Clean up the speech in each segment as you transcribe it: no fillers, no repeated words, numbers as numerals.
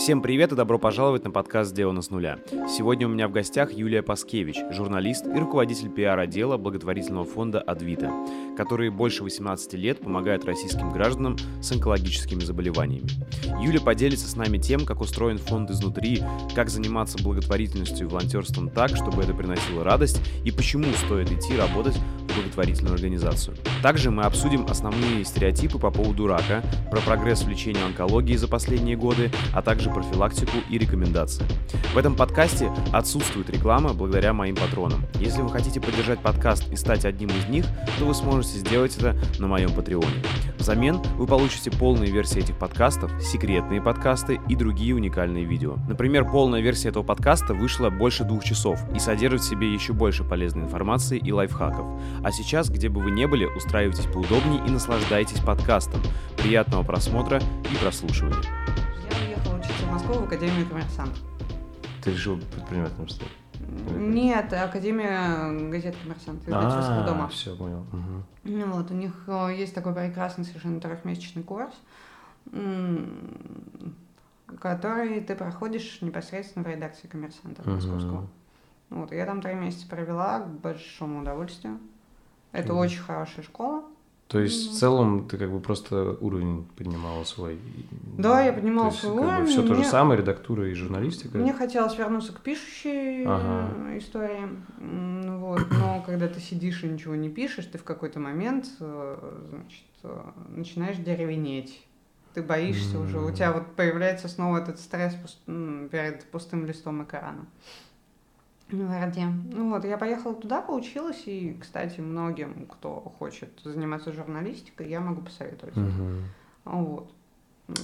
Всем привет и добро пожаловать на подкаст «Сделано с нуля». Сегодня у меня в гостях Юлия Паскевич, журналист и руководитель пиар-отдела благотворительного фонда «Адвита», который больше 18 лет помогает российским гражданам с онкологическими заболеваниями. Юля поделится с нами тем, как устроен фонд изнутри, как заниматься благотворительностью и волонтерством так, чтобы это приносило радость, и почему стоит идти работать в благотворительную организацию. Также мы обсудим основные стереотипы по поводу рака, про прогресс в лечении онкологии за последние годы, а также профилактику и рекомендации. В этом подкасте отсутствует реклама благодаря моим патронам. Если вы хотите поддержать подкаст и стать одним из них, то вы сможете сделать это на моем Patreon. Взамен вы получите полные версии этих подкастов, секретные подкасты и другие уникальные видео. Например, полная версия этого подкаста вышла больше 2 часов и содержит в себе еще больше полезной информации и лайфхаков. А сейчас, где бы вы ни были, устраивайтесь поудобнее и наслаждайтесь подкастом. Приятного просмотра и прослушивания. Я уехала учиться в Москву в Академию коммерсантов. Ты решила предпринимателем стать? Нет, Академия газет «Коммерсант» издательского дома. Все, понял. Угу. Вот, у них есть такой прекрасный совершенно 3-месячный курс, который ты проходишь непосредственно в редакции «Коммерсанта» московского. Вот, я там 3 месяца провела к большому удовольствию. Это очень хорошая школа. То есть, в целом, ты как бы просто уровень поднимала свой? Да, я поднимала свой уровень. Как бы все то же самое, редактура и журналистика? Мне хотелось вернуться к пишущей истории. Вот. Но когда ты сидишь и ничего не пишешь, ты в какой-то момент, значит, начинаешь деревенеть. Ты боишься уже. У тебя вот появляется снова этот стресс перед пустым листом экрана. Ну вот, я поехала туда, поучилась, и, кстати, многим, кто хочет заниматься журналистикой, я могу посоветовать. Вот.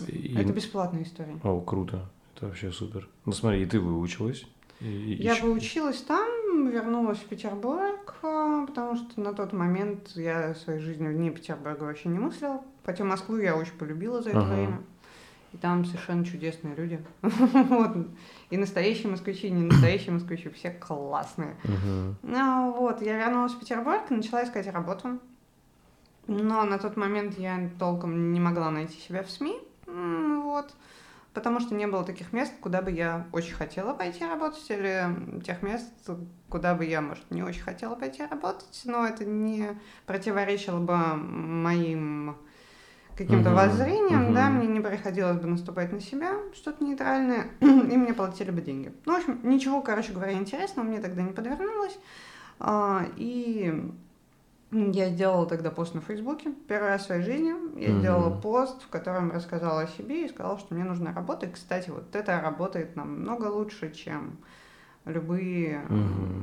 И... Это бесплатная история. О, круто. Это вообще супер. Ну смотри, и ты выучилась. Я выучилась там, вернулась в Петербург, потому что на тот момент я своей жизнью вне Петербурга вообще не мыслила. Хотя Москву я очень полюбила за это время. И там совершенно чудесные люди. Вот. И настоящие москвичи, и не настоящие москвичи. Все классные. Ну вот, я вернулась в Петербург и начала искать работу. Но на тот момент я толком не могла найти себя в СМИ. Вот. Потому что не было таких мест, куда бы я очень хотела пойти работать. Или тех мест, куда бы я, может, не очень хотела пойти работать. Но это не противоречило бы моим... каким-то воззрением, да, мне не приходилось бы наступать на себя, что-то нейтральное, и мне платили бы деньги. Ну, в общем, ничего, короче говоря, интересного мне тогда не подвернулось, и я сделала тогда пост на Фейсбуке, первый раз в своей жизни, я сделала пост, в котором рассказала о себе и сказала, что мне нужна работа, и, кстати, вот это работает намного лучше, чем любые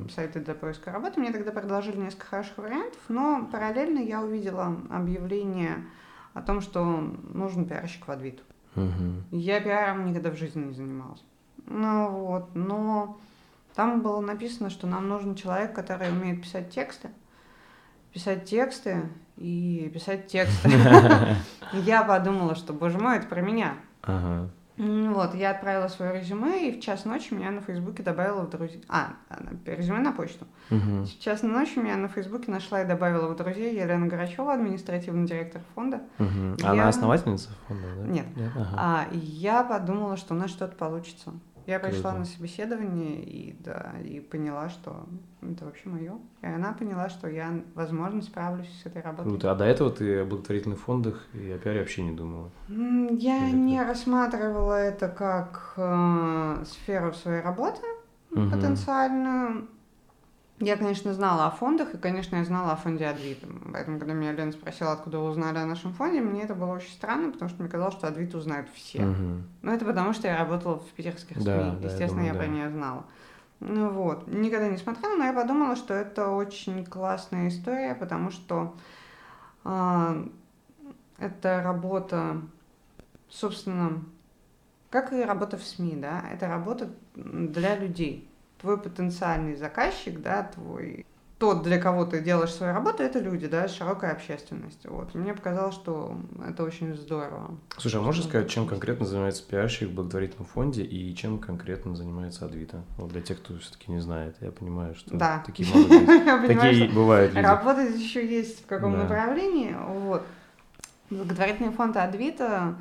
сайты для поиска работы. Мне тогда предложили несколько хороших вариантов, но параллельно я увидела объявление о том, что нужен пиарщик в Адвиту. Я пиаром никогда в жизни не занималась. Ну вот, но там было написано, что нам нужен человек, который умеет писать тексты. Я подумала, что, боже мой, это про меня. Вот, я отправила свое резюме, и в час ночи меня на Фейсбуке добавила в друзья... резюме на почту. В час ночи меня на Фейсбуке нашла и добавила в друзья Елена Грачева, административный директор фонда. Она основательница фонда, да? Нет. Я подумала, что у нас что-то получится. Я пришла на собеседование и поняла, что это вообще мое. И она поняла, что я, возможно, справлюсь с этой работой. Круто. А до этого ты о благотворительных фондах и о пиаре вообще не думала? Я не рассматривала это как сферу своей работы потенциальную. Я, конечно, знала о фондах, и, конечно, я знала о фонде «Адвита». Поэтому, когда меня Лена спросила, откуда вы узнали о нашем фонде, мне это было очень странно, потому что мне казалось, что «Адвиту» знают все. Но это потому, что я работала в питерских СМИ. Естественно, я про нее знала. Ну вот. Никогда не смотрела, но я подумала, что это очень классная история, потому что это работа, собственно, как и работа в СМИ, да, это работа для людей. Твой потенциальный заказчик, да, твой... Тот, для кого ты делаешь свою работу, это люди, да, широкая общественность. Вот. И мне показалось, что это очень здорово. Слушай, а можешь сказать, чем конкретно занимается пиарщик в благотворительном фонде и чем конкретно занимается «Адвита»? Вот для тех, кто все-таки не знает, я понимаю, что такие молодые, такие бывают люди. Работать еще есть в каком направлении. Благотворительный фонд «Адвита»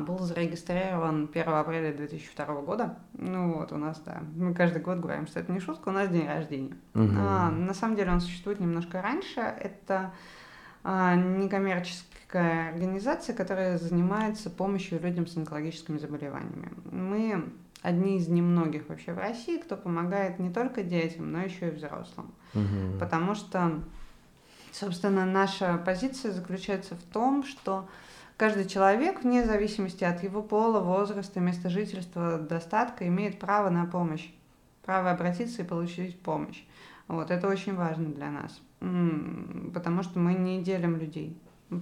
был зарегистрирован 1 апреля 2002 года. Ну вот у нас, да, мы каждый год говорим, что это не шутка, у нас день рождения. Угу. На самом деле он существует немножко раньше. Это некоммерческая организация, которая занимается помощью людям с онкологическими заболеваниями. Мы одни из немногих вообще в России, кто помогает не только детям, но еще и взрослым. Угу. Потому что, собственно, наша позиция заключается в том, что каждый человек, вне зависимости от его пола, возраста, места жительства, достатка, имеет право на помощь, право обратиться и получить помощь. Вот, это очень важно для нас, потому что мы не делим людей, мы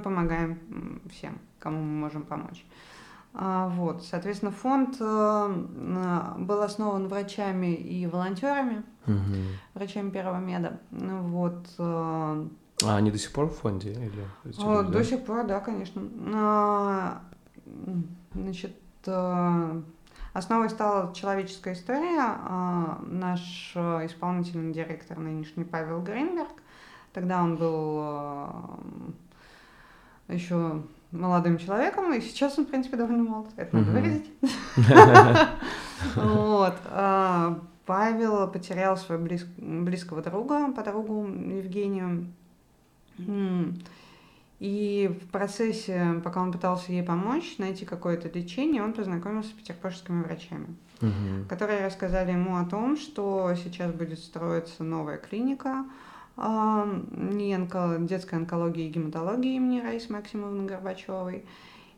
помогаем всем, кому мы можем помочь. Вот, соответственно, фонд был основан врачами и волонтерами, врачами первого меда, вот. А они до сих пор в фонде? Или... До сих пор, да, конечно. Значит, основой стала человеческая история. Наш исполнительный директор нынешний Павел Гринберг, тогда он был еще молодым человеком, и сейчас он, в принципе, довольно молод. Это надо выразить. Вот. Павел потерял своего близкого друга, подругу Евгению. И в процессе, пока он пытался ей помочь, найти какое-то лечение, он познакомился с петербургскими врачами, которые рассказали ему о том, что сейчас будет строиться новая клиника детской онкологии и гематологии имени Раисы Максимовны Горбачевой.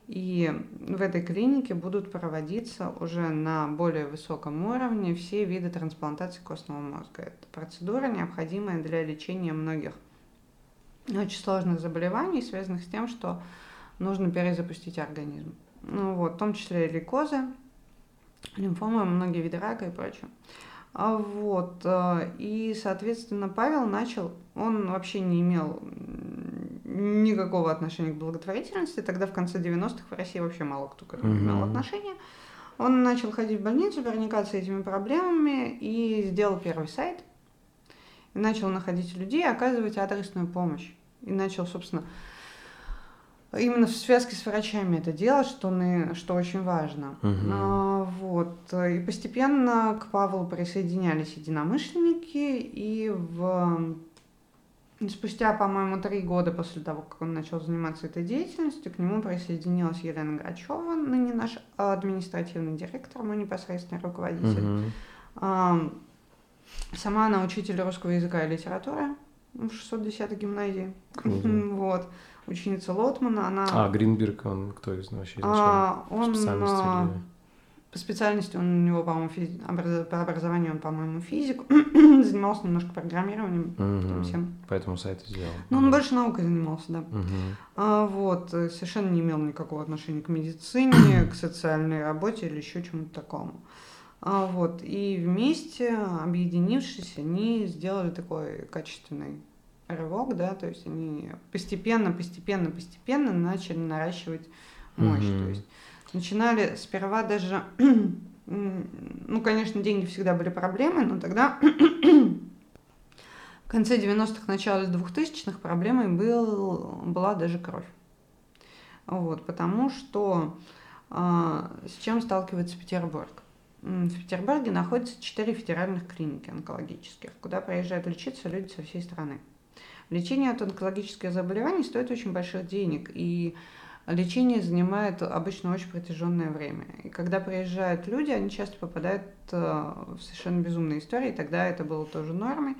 И в этой клинике будут проводиться уже на более высоком уровне все виды трансплантации костного мозга. Это процедура, необходимая для лечения многих очень сложных заболеваний, связанных с тем, что нужно перезапустить организм. Ну вот, в том числе и лейкозы, лимфомы, многие виды рака и прочее. Вот, и, соответственно, Павел начал, он вообще не имел никакого отношения к благотворительности. Тогда в конце 90-х в России вообще мало кто к этому имел отношения. Он начал ходить в больницу, проникаться этими проблемами и сделал первый сайт. И начал находить людей, оказывать адресную помощь. И начал, собственно, именно в связке с врачами это делать, что очень важно. Вот. И постепенно к Павлу присоединялись единомышленники, и спустя, по-моему, 3 года после того, как он начал заниматься этой деятельностью, к нему присоединилась Елена Грачева, ныне наш административный директор, мой непосредственный руководитель. Сама она учитель русского языка и литературы в 610-й гимназии. Вот. Ученица Лотмана, она... А Гринберг, он кто из нас вообще? Он по специальности, он у него, по-моему, по образованию он, по-моему, физик, занимался немножко программированием. Поэтому сайт сделал. Ну, он больше наукой занимался, да. Вот, совершенно не имел никакого отношения к медицине, к социальной работе или еще чему-то такому. Вот, и вместе, объединившись, они сделали такой качественный рывок, да, то есть они постепенно начали наращивать мощь, то есть начинали сперва даже, ну, конечно, деньги всегда были проблемой, но тогда в конце 90-х, начале 2000-х проблемой была даже кровь, вот, потому что с чем сталкивается Петербург? В Петербурге находятся 4 федеральных клиники онкологических, куда приезжают лечиться люди со всей страны. Лечение от онкологических заболеваний стоит очень больших денег, и лечение занимает обычно очень протяженное время. И когда приезжают люди, они часто попадают в совершенно безумные истории, тогда это было тоже нормой.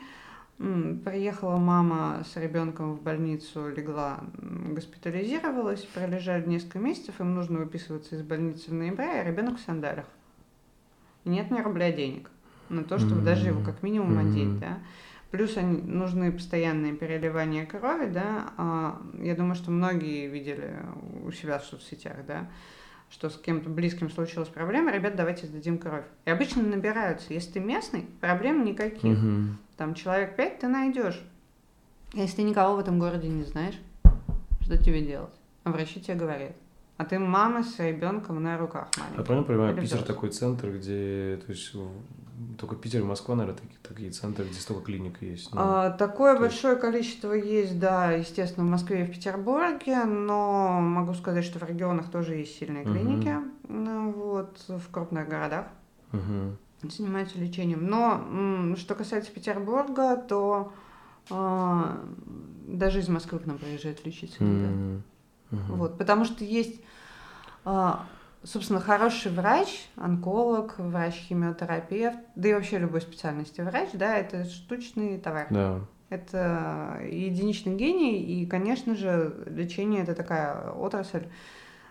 Приехала мама с ребенком в больницу, легла, госпитализировалась, пролежали несколько месяцев, им нужно выписываться из больницы в ноябре, а ребенок в сандалях. Нет ни рубля денег на то, чтобы даже его как минимум одеть, да. Плюс нужны постоянные переливания крови, да, я думаю, что многие видели у себя в соцсетях, да, что с кем-то близким случилась проблема, ребят, давайте сдадим кровь. И обычно набираются, если ты местный, проблем никаких, там человек 5 ты найдешь. Если ты никого в этом городе не знаешь, что тебе делать? А врачи тебе говорят. А ты мама с ребенком на руках маленькая. Я правильно понимаю, Питер такой центр, где, то есть, только Питер и Москва, наверное, такие центры, где столько клиник есть. Такое большое количество есть, да, естественно, в Москве и в Петербурге, но могу сказать, что в регионах тоже есть сильные клиники, вот, в крупных городах занимаются лечением. Но что касается Петербурга, то даже из Москвы к нам приезжают лечиться. Вот, потому что есть... Собственно, хороший врач, онколог, врач-химиотерапевт, да и вообще любой специальности врач, да, это штучный товар. Да. Это единичный гений, и, конечно же, лечение – это такая отрасль,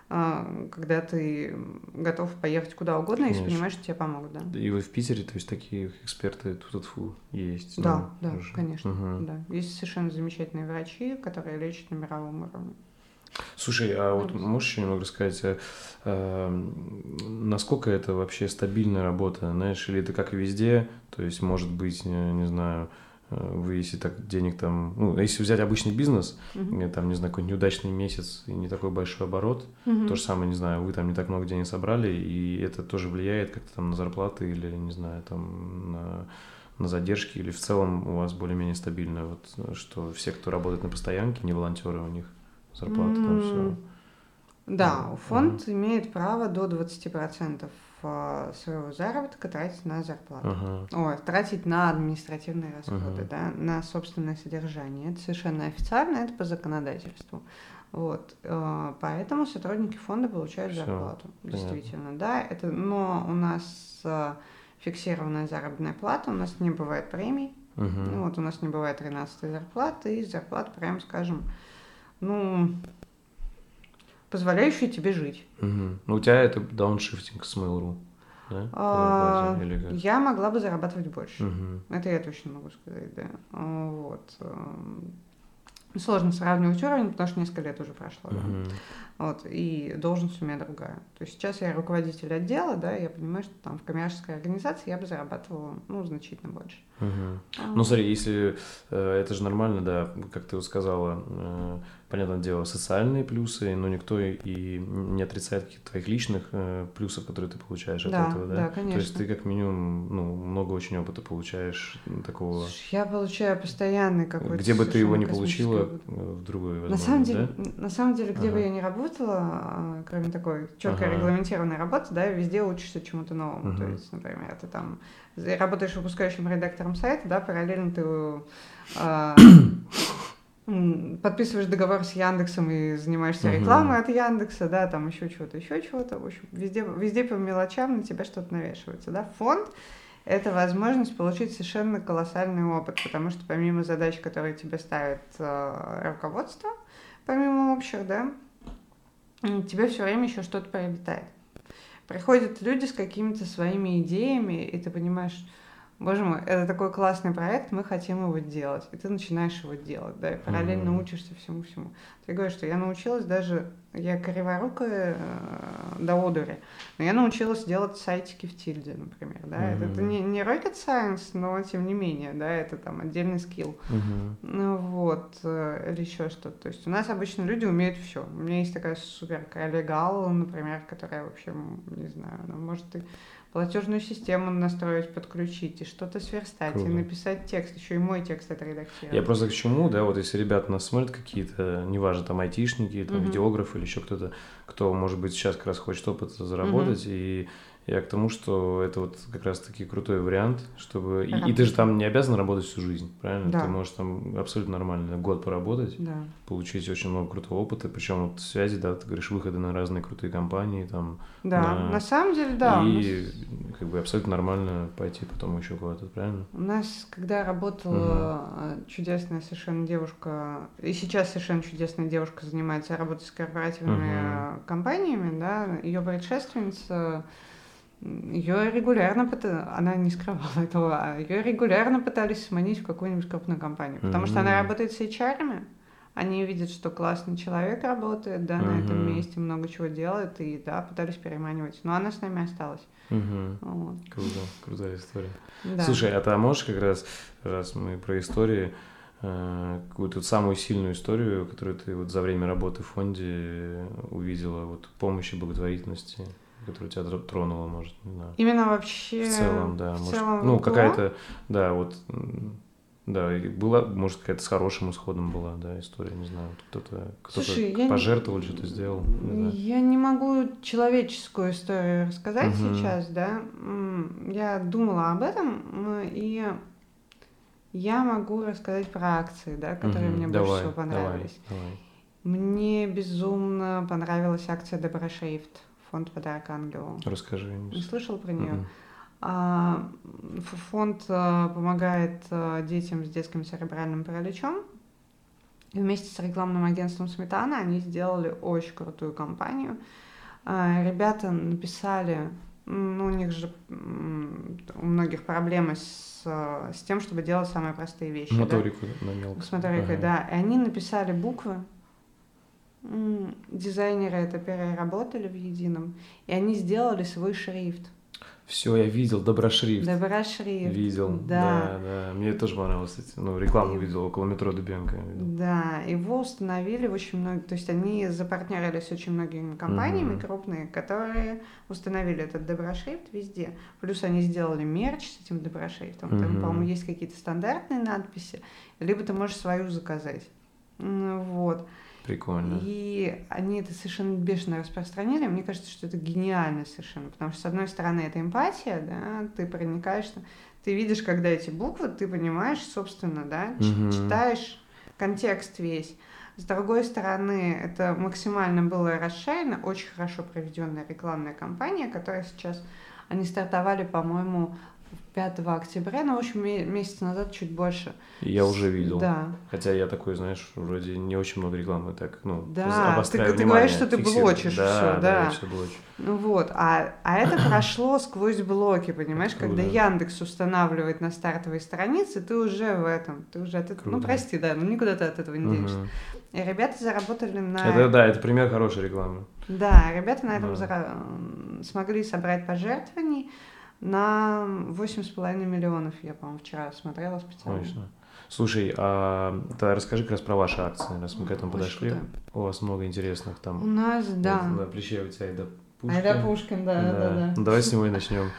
когда ты готов поехать куда угодно, конечно, если понимаешь, что тебе помогут, да. И вы в Питере, то есть, такие эксперты тьфу-тьфу есть? Да, ну, да, хорошо. Конечно, да. Есть совершенно замечательные врачи, которые лечат на мировом уровне. Слушай, а вот можешь еще немного рассказать, насколько это вообще стабильная работа, знаешь, или это как везде, то есть, может быть, не знаю, вы если так денег там, ну, если взять обычный бизнес, там, не знаю, какой-нибудь неудачный месяц и не такой большой оборот, то же самое, не знаю, вы там не так много денег собрали, и это тоже влияет как-то там на зарплаты или, не знаю, там, на задержки, или в целом у вас более-менее стабильно, вот, что все, кто работает на постоянке, не волонтеры у них. Зарплата там все. Да, фонд имеет право до 20% своего заработка тратить на зарплату. Тратить на административные расходы, да, на собственное содержание. Это совершенно официально, это по законодательству. Вот. Поэтому сотрудники фонда получают зарплату. Действительно, да. Это, но у нас фиксированная заработная плата, у нас не бывает премий. Ну, вот у нас не бывает 13-й зарплаты, и зарплата, прямо скажем, позволяющие тебе жить. Ну, у тебя это дауншифтинг с Mail.ru, да? Я могла бы зарабатывать больше. Это я точно могу сказать, да. Вот. Сложно сравнивать уровень, потому что несколько лет уже прошло. Да? Вот. И должность у меня другая. То есть сейчас я руководитель отдела, да, я понимаю, что там в коммерческой организации я бы зарабатывала, ну, значительно больше. Ну, смотри, если... это же нормально, да, как ты вот сказала, понятное дело, социальные плюсы, но никто и не отрицает каких-то твоих личных плюсов, которые ты получаешь от этого, да? Да, конечно. То есть ты как минимум, ну, много очень опыта получаешь такого... Я получаю постоянный какой-то... Где бы ты его не получила, в другой возможности, на самом деле, где бы я ни работала, кроме такой четко регламентированной работы, да, везде учишься чему-то новому. То есть, например, ты там работаешь выпускающим редактором сайта, да, параллельно ты подписываешь договор с Яндексом и занимаешься рекламой от Яндекса, да, там еще чего-то. В общем, везде по мелочам на тебя что-то навешивается, да. Фонд – это возможность получить совершенно колоссальный опыт, потому что помимо задач, которые тебе ставит руководство, помимо общих, да, тебе все время еще что-то прилетает. Приходят люди с какими-то своими идеями, и ты понимаешь... Боже мой, это такой классный проект, мы хотим его делать. И ты начинаешь его делать, да, и параллельно учишься всему-всему. Ты говоришь, что я научилась даже, я криворукая до одури, но я научилась делать сайтики в тильде, например, да. Это не rocket science, но тем не менее, да, это там отдельный скилл. Ну вот, или еще что-то. То есть у нас обычно люди умеют все. У меня есть такая супер коллега Алла, например, которая вообще, не знаю, она может и... платежную систему настроить, подключить, и что-то сверстать, круто. И написать текст, еще и мой текст отредактировать. Я просто к чему, да, вот если ребята нас смотрят какие-то, неважно, там айтишники, там видеографы или еще кто-то, кто, может быть, сейчас как раз хочет опыт заработать, и я к тому, что это вот как раз-таки крутой вариант, чтобы... И ты же там не обязан работать всю жизнь, правильно? Да. Ты можешь там абсолютно нормально год поработать, получить очень много крутого опыта, причем вот связи, да, ты говоришь, выходы на разные крутые компании, там... Да, на самом деле, да. И... как бы абсолютно нормально пойти потом еще куда-то, правильно? У нас, когда работала чудесная совершенно девушка, и сейчас совершенно чудесная девушка занимается работой с корпоративными компаниями, да, ее предшественница, она не скрывала этого, а ее регулярно пытались сманить в какую-нибудь крупную компанию, потому что она работает с HR-ами, они видят, что классный человек работает, да, на этом месте, много чего делает, и, да, пытались переманивать. Но она с нами осталась. Вот. Круто, крутая история. Да. Слушай, а ты можешь как раз мы про истории, какую-то самую сильную историю, которую ты вот за время работы в фонде увидела, вот помощи, благотворительности? которая тебя тронула, может, не знаю. Именно вообще... В целом, да. В может, целом ну, какая-то, да, вот... Да, и была, может, какая-то с хорошим исходом была, да, история, не знаю, кто-то пожертвовал, не... что-то сделал. Я не могу человеческую историю рассказать сейчас, да. Я думала об этом, и я могу рассказать про акции, да, которые мне больше всего понравились. Мне безумно понравилась акция Доброшрифт, фонд «Подарок ангелу». Расскажи. Не слышал про нее? Фонд помогает детям с детским церебральным параличом. И вместе с рекламным агентством «Сметана» они сделали очень крутую кампанию. Ребята написали... Ну, у них же у многих проблемы с тем, чтобы делать самые простые вещи. Моторику, да? С моторикой, да. И они написали буквы. Дизайнеры это переработали в едином. И они сделали свой шрифт. Все, я видел, Доброшрифт. Доброшрифт. Видел, да. Да, да. Мне тоже понравилось. Ну, рекламу видел около метро Дубенко. Да, его установили очень много... То есть они запартнерились с очень многими компаниями крупные, которые установили этот Доброшрифт везде. Плюс они сделали мерч с этим Доброшрифтом. Там, по-моему, есть какие-то стандартные надписи. Либо ты можешь свою заказать. Вот. Прикольно. И они это совершенно бешено распространили. Мне кажется, что это гениально совершенно. Потому что, с одной стороны, это эмпатия, да, ты проникаешь, ты видишь, когда эти буквы, ты понимаешь, собственно, да, читаешь контекст весь. С другой стороны, это максимально было расширено, очень хорошо проведенная рекламная кампания, которая сейчас, они стартовали, по-моему, 5 октября, ну, в общем, месяц назад, чуть больше. Я уже видел. Да. Хотя я такой, знаешь, вроде не очень много рекламы, так, ну, да, ты говоришь, что ты блочишь все, да. Да, что блочишь. Ну вот, а это прошло сквозь блоки, понимаешь, когда Яндекс устанавливает на стартовой странице, ты уже в этом, ты уже от этого, ну, прости, да, ну, никуда ты от этого не денешься. И ребята заработали на... Это, да, это пример хорошей рекламы. Да, ребята на этом смогли собрать пожертвований, на 8,5 миллионов, я, по-моему, вчера смотрела специально. Точно. Слушай, а расскажи как раз про ваши акции, раз мы к этому подошли. У вас много интересных там. У нас, да. Вот, на плече у тебя Айда Пушкин. Айда Пушкин, да. Ну, давай с него и начнем.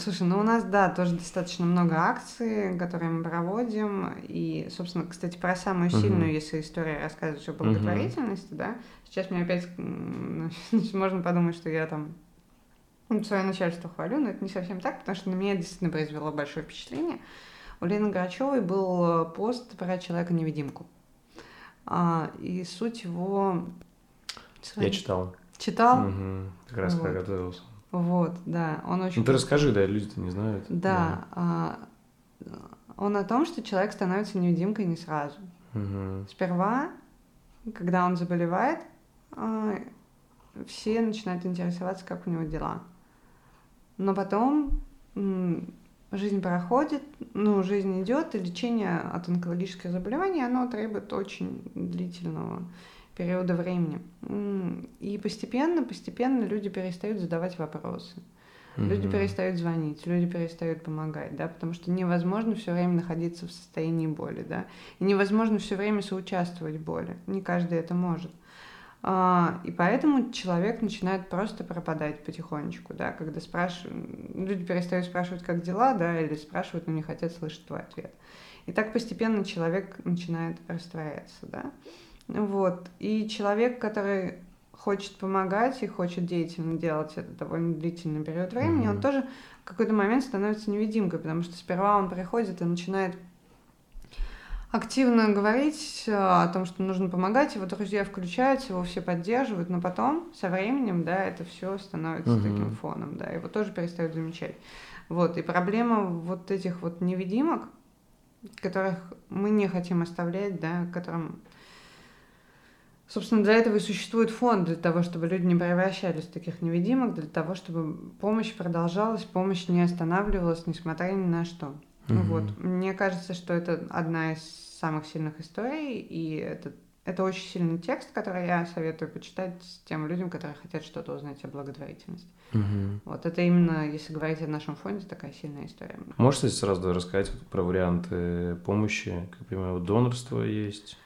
Слушай, ну у нас, да, тоже достаточно много акций, которые мы проводим. И, собственно, кстати, про самую сильную, если история рассказывать о благотворительности, да, сейчас мне опять можно подумать, что я там... Своё начальство хвалю, но это не совсем так, потому что на меня действительно произвело большое впечатление. У Елены Грачевой был пост про человека-невидимку. И суть его... Я читал. Читал? Как раз когда готовился. Вот, да. Он очень... Ну ты расскажи, да, люди-то не знают. Да. Он о том, что человек становится невидимкой не сразу. Сперва, когда он заболевает, все начинают интересоваться, как у него дела. Но потом жизнь проходит, ну, жизнь идет, и лечение от онкологических заболеваний, оно требует очень длительного периода времени. И постепенно люди перестают задавать вопросы. Люди перестают звонить, люди перестают помогать, да, потому что невозможно все время находиться в состоянии боли, да, и невозможно все время соучаствовать в боли. Не каждый это может. И поэтому человек начинает просто пропадать потихонечку, да, когда люди перестают спрашивать, как дела, да, или спрашивают, но не хотят слышать твой ответ. И так постепенно человек начинает растворяться, да. Вот. И человек, который хочет помогать и хочет деятельно делать это довольно длительный период времени, он тоже в какой-то момент становится невидимкой, потому что сперва он приходит и начинает активно говорить о том, что нужно помогать, его друзья включаются, его все поддерживают, но потом, со временем, да, это все становится таким фоном, да, его тоже перестают замечать. Вот, и проблема вот этих вот невидимок, которых мы не хотим оставлять, да, которым... Собственно, для этого и существует фонд, для того, чтобы люди не превращались в таких невидимок, для того, чтобы помощь продолжалась, помощь не останавливалась, несмотря ни на что. Вот. Мне кажется, что это одна из самых сильных историй, и это Это очень сильный текст, который я советую почитать тем людям, которые хотят что-то узнать о благотворительности. Угу. Вот это именно, если говорить о нашем фонде, такая сильная история. Можете сразу рассказать про варианты помощи? Как я понимаю, донорство есть?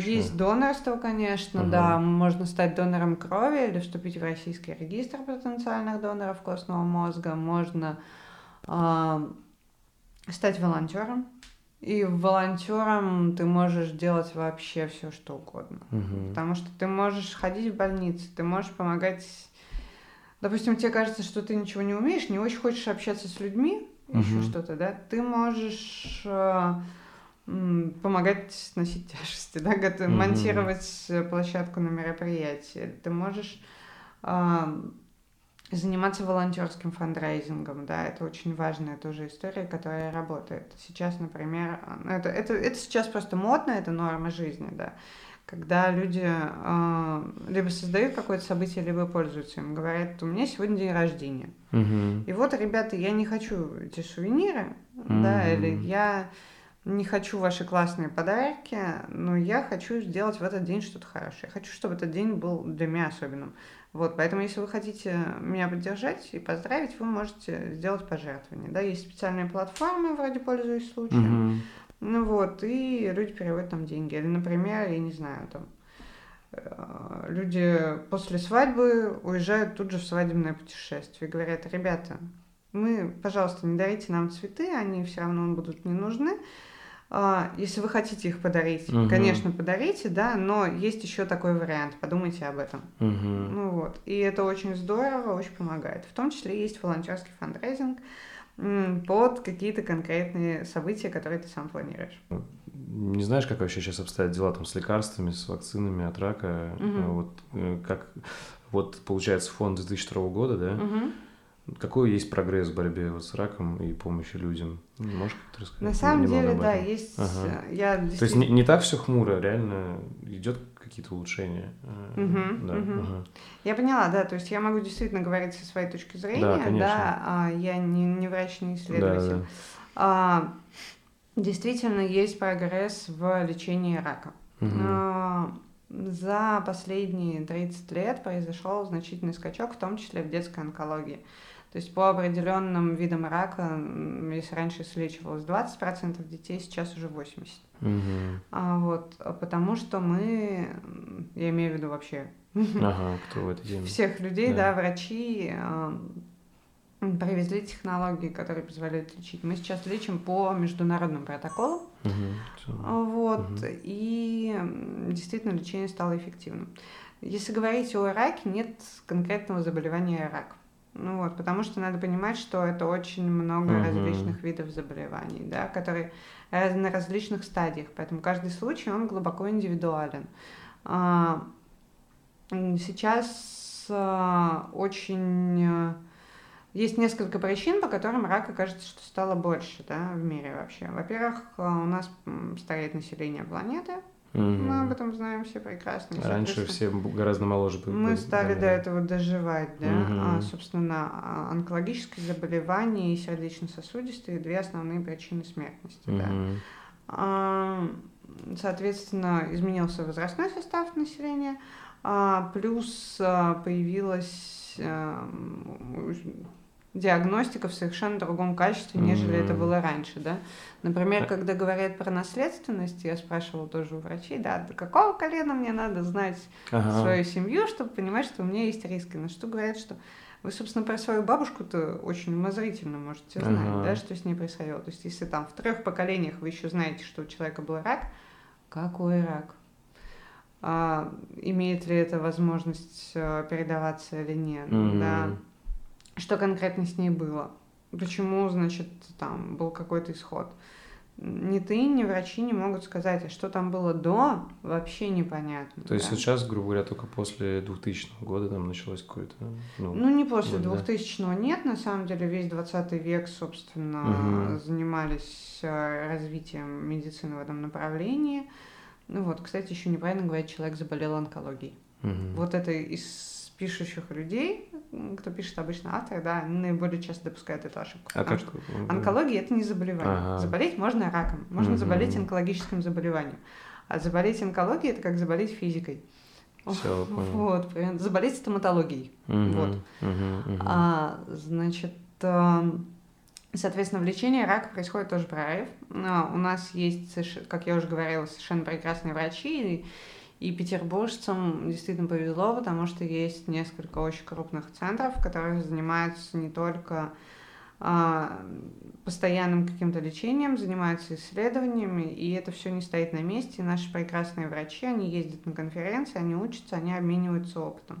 Есть донорство, конечно, да. Можно стать донором крови или вступить в Российский регистр потенциальных доноров костного мозга. Можно стать волонтером. И волонтером ты можешь делать вообще все, что угодно. Угу. Потому что ты можешь ходить в больницы, ты можешь помогать. Допустим, тебе кажется, что ты ничего не умеешь, не очень хочешь общаться с людьми, угу. еще что-то, да? Ты можешь помогать носить тяжести, да? Угу. Монтировать площадку на мероприятии. Ты можешь заниматься волонтерским фандрайзингом, да, это очень важная тоже история, которая работает. Сейчас, например, это сейчас просто модно, это норма жизни, да, когда люди либо создают какое-то событие, либо пользуются им, говорят, у меня сегодня день рождения, угу. и вот, ребята, я не хочу эти сувениры, угу. да, или я не хочу ваши классные подарки, но я хочу сделать в этот день что-то хорошее, я хочу, чтобы этот день был для меня особенным. Вот, поэтому, если вы хотите меня поддержать и поздравить, вы можете сделать пожертвование. Да, есть специальные платформы, вроде «Пользуясь случаем». Mm-hmm. Ну вот, и люди переводят там деньги. Или, например, я не знаю, там люди после свадьбы уезжают тут же в свадебное путешествие и говорят: ребята, пожалуйста, не дарите нам цветы, они все равно будут не нужны. Если вы хотите их подарить, угу. конечно, подарите, да, но есть еще такой вариант, подумайте об этом. Угу. Ну вот, и это очень здорово, очень помогает. В том числе есть волонтерский фандрайзинг под какие-то конкретные события, которые ты сам планируешь. Не знаешь, как вообще сейчас обстоят дела там с лекарствами, с вакцинами от рака? Угу. Вот, как, вот получается фонд 2002 года, да? Угу. Какой есть прогресс в борьбе вот с раком и помощи людям? Можешь как-то рассказать? На самом деле, да, есть... Ага. То есть не так все хмуро, реально идет какие-то улучшения. Угу, да, угу. Ага. Я поняла, да, то есть я могу действительно говорить со своей точки зрения, да, конечно. Да, я не врач, не исследователь. Да, да. Действительно, есть прогресс в лечении рака. Угу. За последние 30 лет произошел значительный скачок, в том числе в детской онкологии. То есть по определенным видам рака, если раньше излечивалось 20% детей, сейчас уже 80%. Угу. Вот, потому что мы, я имею в виду вообще кто в этой теме? Всех людей, да, врачи привезли технологии, которые позволяют лечить. Мы сейчас лечим по международным протоколам. Угу. Вот, угу. И действительно лечение стало эффективным. Если говорить о раке, нет конкретного заболевания рак. Ну вот, потому что надо понимать, что это очень много угу. различных видов заболеваний, да, которые на различных стадиях, поэтому каждый случай, он глубоко индивидуален. Сейчас очень... Есть несколько причин, по которым рака, кажется, что стало больше, да, в мире вообще. Во-первых, у нас стареет население планеты. Mm-hmm. Мы об этом знаем все прекрасно. Раньше все гораздо моложе были. Мы стали до этого доживать, да. Mm-hmm. Собственно, онкологические заболевания и сердечно-сосудистые — две основные причины смертности, mm-hmm. да. Соответственно, изменился возрастной состав населения, плюс появилась диагностика в совершенно другом качестве, нежели mm-hmm. это было раньше, да. Например, когда говорят про наследственность, я спрашивала тоже у врачей, да, до какого колена мне надо знать ага. свою семью, чтобы понимать, что у меня есть риски. На что говорят, что вы, собственно, про свою бабушку-то очень умозрительно можете знать, ага. да, что с ней происходило. То есть, если там в 3 поколениях вы еще знаете, что у человека был рак, какой рак? Имеет ли это возможность передаваться или нет, mm-hmm. да. Что конкретно с ней было? Почему, значит, там был какой-то исход? Ни ты, ни врачи не могут сказать, а что там было до, вообще непонятно. То да? есть сейчас, грубо говоря, только после 2000 года там началось какое-то... Ну не после 2000-го, да? Нет, на самом деле весь 20 век, собственно, угу. занимались развитием медицины в этом направлении. Ну вот, кстати, еще неправильно говорят, человек заболел онкологией. Угу. Вот это из... пишущих людей, кто пишет обычно автор, да, наиболее часто допускают эту ошибку. Потому что онкология — это не заболевание. Ага. Заболеть можно раком, можно заболеть онкологическим заболеванием. А заболеть онкологией – это как заболеть физикой. Все, вот, заболеть стоматологией. Значит, соответственно, в лечении рака происходит тоже прорыв. Но у нас есть, как я уже говорила, совершенно прекрасные врачи, и петербуржцам действительно повезло, потому что есть несколько очень крупных центров, которые занимаются не только постоянным каким-то лечением, занимаются исследованиями, и это все не стоит на месте. И наши прекрасные врачи, они ездят на конференции, они учатся, они обмениваются опытом.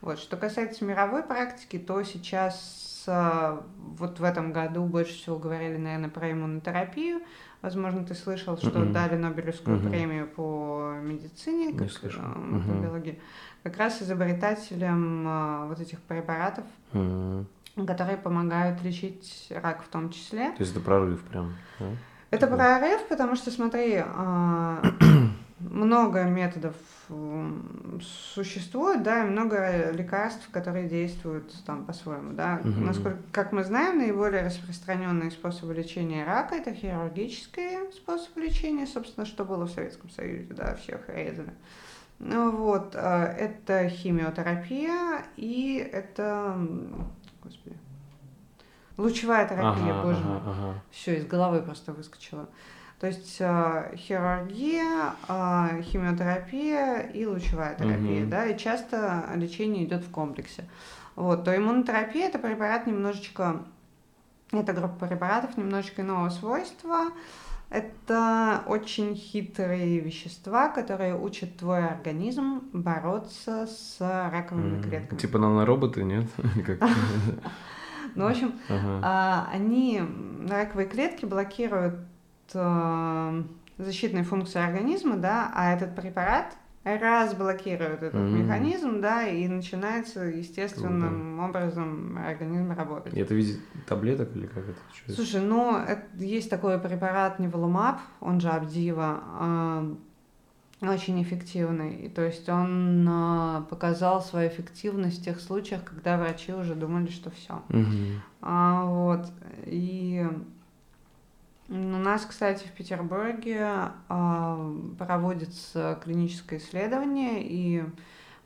Вот. Что касается мировой практики, то сейчас вот в этом году больше всего говорили, наверное, про иммунотерапию. Возможно, ты слышал, что дали Нобелевскую премию по медицине, как, по биологии, как раз изобретателям вот этих препаратов, которые помогают лечить рак в том числе. То есть это прорыв прям? Да? Это прорыв, потому что, смотри, много методов существует, да, и много лекарств, которые действуют там по-своему, да. Насколько, как мы знаем, наиболее распространенные способы лечения рака – это хирургические способы лечения, собственно, что было в Советском Союзе, да, всех резали. Вот, это химиотерапия и это... Господи. Лучевая терапия, боже мой. Все, из головы просто выскочила. То есть хирургия, химиотерапия и лучевая терапия, да, и часто лечение идет в комплексе. Вот, то иммунотерапия – это препарат немножечко, это группа препаратов немножечко иного свойства. Это очень хитрые вещества, которые учат твой организм бороться с раковыми клетками. Типа нанороботы, нет? Ну, в общем, они, раковые клетки, блокируют защитные функции организма, да, а этот препарат разблокирует этот механизм, да, и начинается естественным образом организм работать. И это в виде таблеток или как это? Что слушай, ну, это, есть такой препарат Nivolumab, он же Абдива, очень эффективный. И, то есть он показал свою эффективность в тех случаях, когда врачи уже думали, что все. Вот. И... У нас, кстати, в Петербурге проводится клиническое исследование, и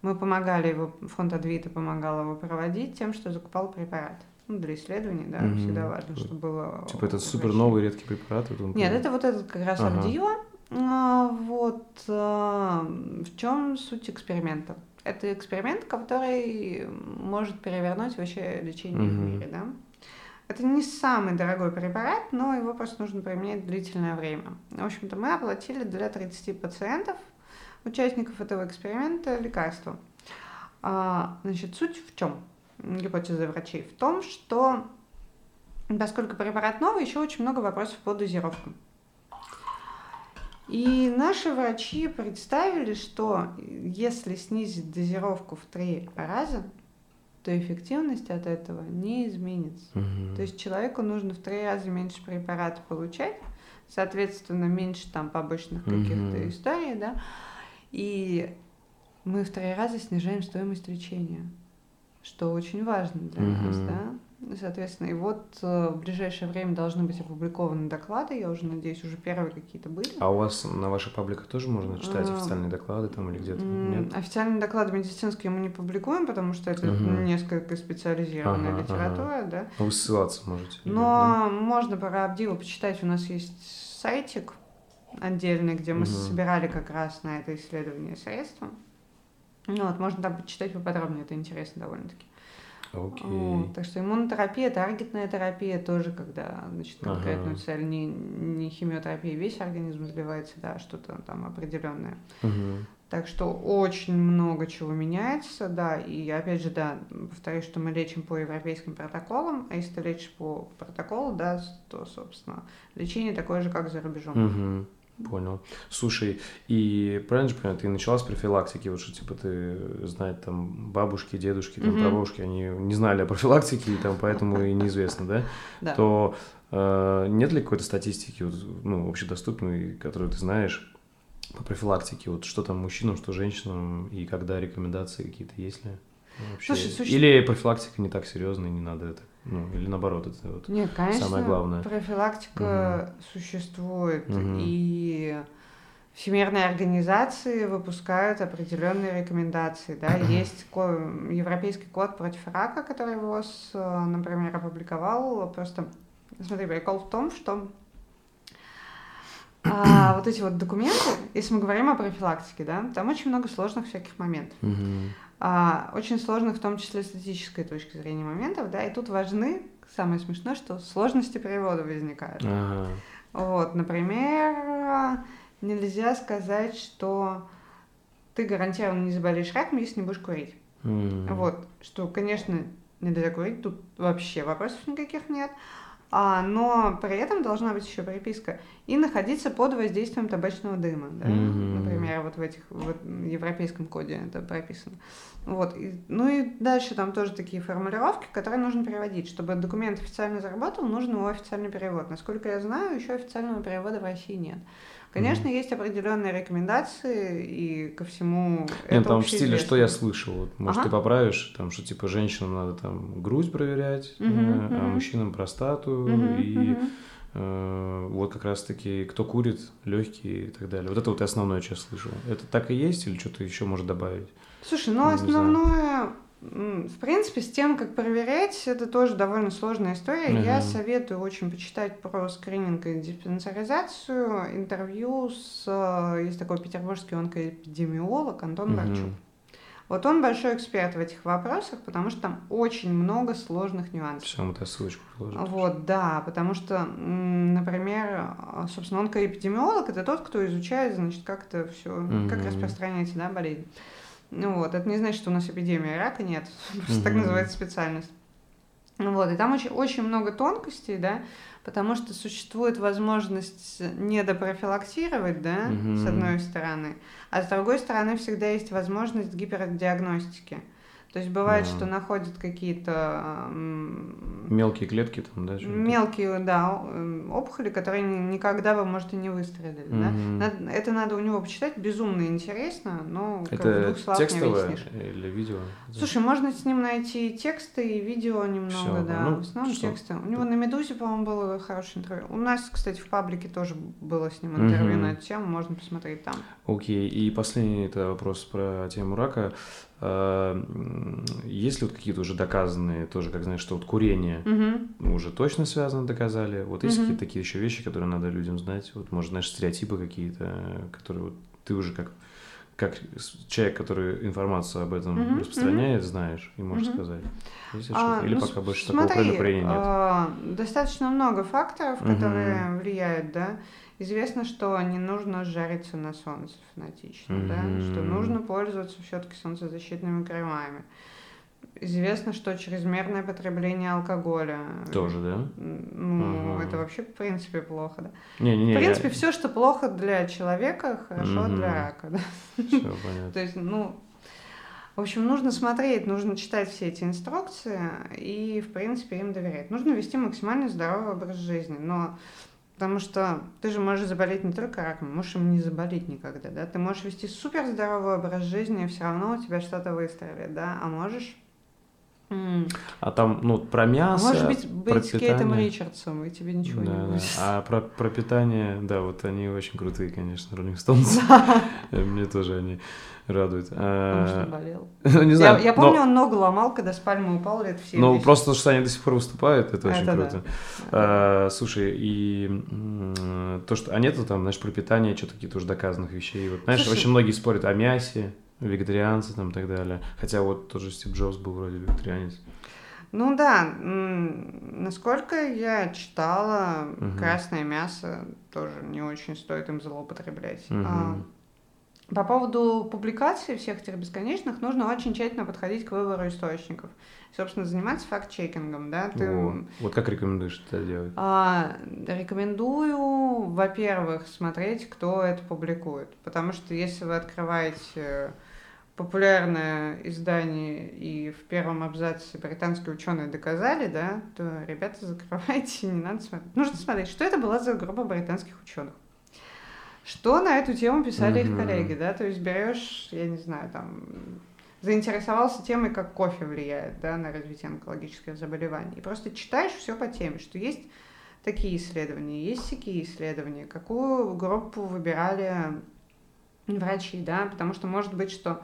мы помогали его, фонд Адвита помогал его проводить тем, что закупал препарат. Ну, для исследований, да, всегда важно, чтобы было... Типа это суперновый редкий препарат? Нет, это вот этот как раз Абдива. Вот в чем суть эксперимента? Это эксперимент, который может перевернуть вообще лечение в мире, да? Это не самый дорогой препарат, но его просто нужно применять длительное время. В общем-то, мы оплатили для 30 пациентов, участников этого эксперимента, лекарства. Значит, суть в чем? Гипотеза врачей в том, что, поскольку препарат новый, еще очень много вопросов по дозировкам. И наши врачи представили, что если снизить дозировку в 3 раза, то эффективность от этого не изменится. То есть человеку нужно в 3 раза меньше препарата получать, соответственно, меньше там побочных каких-то историй, да, и мы в 3 раза снижаем стоимость лечения, что очень важно для нас, да. Соответственно, и вот в ближайшее время должны быть опубликованы доклады, я уже надеюсь, уже первые какие-то были. А у вас на ваших пабликах тоже можно читать официальные доклады там или где-то? Нет? Официальные доклады медицинские мы не публикуем, потому что это несколько специализированная литература, да. Вы ссылаться можете. Но можно про Абдиву почитать, у нас есть сайтик отдельный, где мы собирали как раз на это исследование средства. Ну вот, можно там почитать поподробнее, это интересно довольно-таки. Вот, так что иммунотерапия, таргетная терапия тоже, когда, значит, конкретную цель, не химиотерапия, весь организм заливается, да, что-то там определенное. Так что очень много чего меняется, да, и опять же, да, повторюсь, что мы лечим по европейским протоколам, а если ты лечишь по протоколу, да, то, собственно, лечение такое же, как за рубежом. Понял. Слушай, и правильно же понимаю, ты начала с профилактики, вот что типа ты знаешь, там бабушки, дедушки, там прабабушки, они не знали о профилактике, и там поэтому и неизвестно, да? Да. То нет ли какой-то статистики, вот, ну, общедоступной, которую ты знаешь по профилактике, вот что там мужчинам, что женщинам, и когда рекомендации какие-то есть ли? Вообще. Слушай, или профилактика не так серьезная, не надо это, ну, или наоборот, это вот. Нет, конечно, самое главное. Профилактика существует, и Всемирные организации выпускают определенные рекомендации. Да? Есть европейский код против рака, который ВОЗ, например, опубликовал. Просто, смотри, прикол в том, что вот эти вот документы, если мы говорим о профилактике, да, там очень много сложных всяких моментов. Очень сложных, в том числе с этической точки зрения моментов, да, и тут важны, самое смешное, что сложности перевода возникают. Вот, например, нельзя сказать, что ты гарантированно не заболеешь раком, если не будешь курить. Вот, что, конечно, нельзя курить, тут вообще вопросов никаких нет. Но при этом должна быть еще приписка и находиться под воздействием табачного дыма, да? Например, вот в этих вот европейском коде это прописано. Вот. И, ну и дальше там тоже такие формулировки, которые нужно переводить, чтобы документ официально заработал, нужен его официальный перевод. Насколько я знаю, еще официального перевода в России нет. Конечно, есть определенные рекомендации и ко всему. Нет, там в стиле, что я слышал. Вот, может, ты поправишь, там, что типа женщинам надо там грудь проверять, а мужчинам простату и вот как раз-таки кто курит, легкие и так далее. Вот это вот я основное сейчас слышал. Это так и есть или что-то еще может добавить? Слушай, ну основное, в принципе, с тем, как проверять, это тоже довольно сложная история. Я советую очень почитать про скрининг и диспансеризацию, интервью с... Есть такой петербургский онкоэпидемиолог Антон Барчук. Вот он большой эксперт в этих вопросах, потому что там очень много сложных нюансов. Сейчас вот я ссылочку положу. Вот, да, потому что, например, собственно, онкоэпидемиолог – это тот, кто изучает, значит, как это все, как распространяется, да, болезнь. Вот, это не значит, что у нас эпидемия рака, нет, просто так называется специальность. Вот, и там очень, очень много тонкостей, да, потому что существует возможность недопрофилактировать, да, с одной стороны, а с другой стороны всегда есть возможность гипердиагностики. То есть бывает, что находят какие-то... Мелкие клетки там, да? Мелкие, да, опухоли, которые никогда бы, может, и не выстрелили. Да? Это надо у него почитать, безумно интересно, но как бы в двух словах не объяснишь. Это текстовое или видео? Слушай, можно с ним найти и тексты, и видео немного, да, ну, в основном тексты. У него на «Медузе», по-моему, было хорошее интервью. У нас, кстати, в паблике тоже было с ним интервью на эту тему, можно посмотреть там. Окей, и последний вопрос про тему рака. Есть ли вот какие-то уже доказанные, тоже, как знаешь, что вот курение уже точно связано, доказали? Вот есть какие-то такие еще вещи, которые надо людям знать? Вот, может, знаешь, стереотипы какие-то, которые вот ты уже как человек, который информацию об этом распространяет, знаешь и можешь сказать? Или ну, пока больше смотри, такого направления нет? Достаточно много факторов, которые влияют, да? Известно, что не нужно жариться на солнце фанатично, да, что нужно пользоваться все-таки солнцезащитными кремами. Известно, что чрезмерное потребление алкоголя. Тоже, да? Ну, это вообще, в принципе, плохо, да? Не-не-не. В принципе, все, что плохо для человека, хорошо для рака, да? Все понятно. То есть, ну, в общем, нужно смотреть, нужно читать все эти инструкции и, в принципе, им доверять. Нужно вести максимально здоровый образ жизни, но... Потому что ты же можешь заболеть не только раком, можешь им не заболеть никогда, да? Ты можешь вести суперздоровый образ жизни, и все равно у тебя что-то выстрелит, да? А можешь... А там, ну, про мясо, может быть с Кейтом Ричардсом, и тебе ничего не будет. А про питание, да, вот они очень крутые, конечно, Rolling Stones. Мне тоже они радуют. Потому что болел. Не знаю. Я помню, он ногу ломал, когда с пальмы упал лет в 70. Ну, просто что они до сих пор выступают, это очень круто. Слушай, и то, что... А нету там, знаешь, про питание, что-то какие-то уже доказанных вещей. Знаешь, очень многие спорят о мясе. Вегетарианцы там и так далее. Хотя вот тоже Стив Джобс был вроде вегетарианец. Ну да, насколько я читала, красное мясо тоже не очень стоит им злоупотреблять. По поводу публикаций всех этих бесконечных, нужно очень тщательно подходить к выбору источников. Собственно, заниматься факт-чекингом, да? Ты... Вот как рекомендуешь это делать? Рекомендую, во-первых, смотреть, кто это публикует. Потому что если вы открываете популярное издание и в первом абзаце британские ученые доказали, да, то, ребята, закрывайте, не надо смотреть. Нужно смотреть, что это была за группа британских ученых. Что на эту тему писали их коллеги, да, то есть берешь, я не знаю, там, заинтересовался темой, как кофе влияет, да, на развитие онкологических заболеваний, и просто читаешь все по теме, что есть такие исследования, есть всякие исследования, какую группу выбирали врачи, да, потому что может быть, что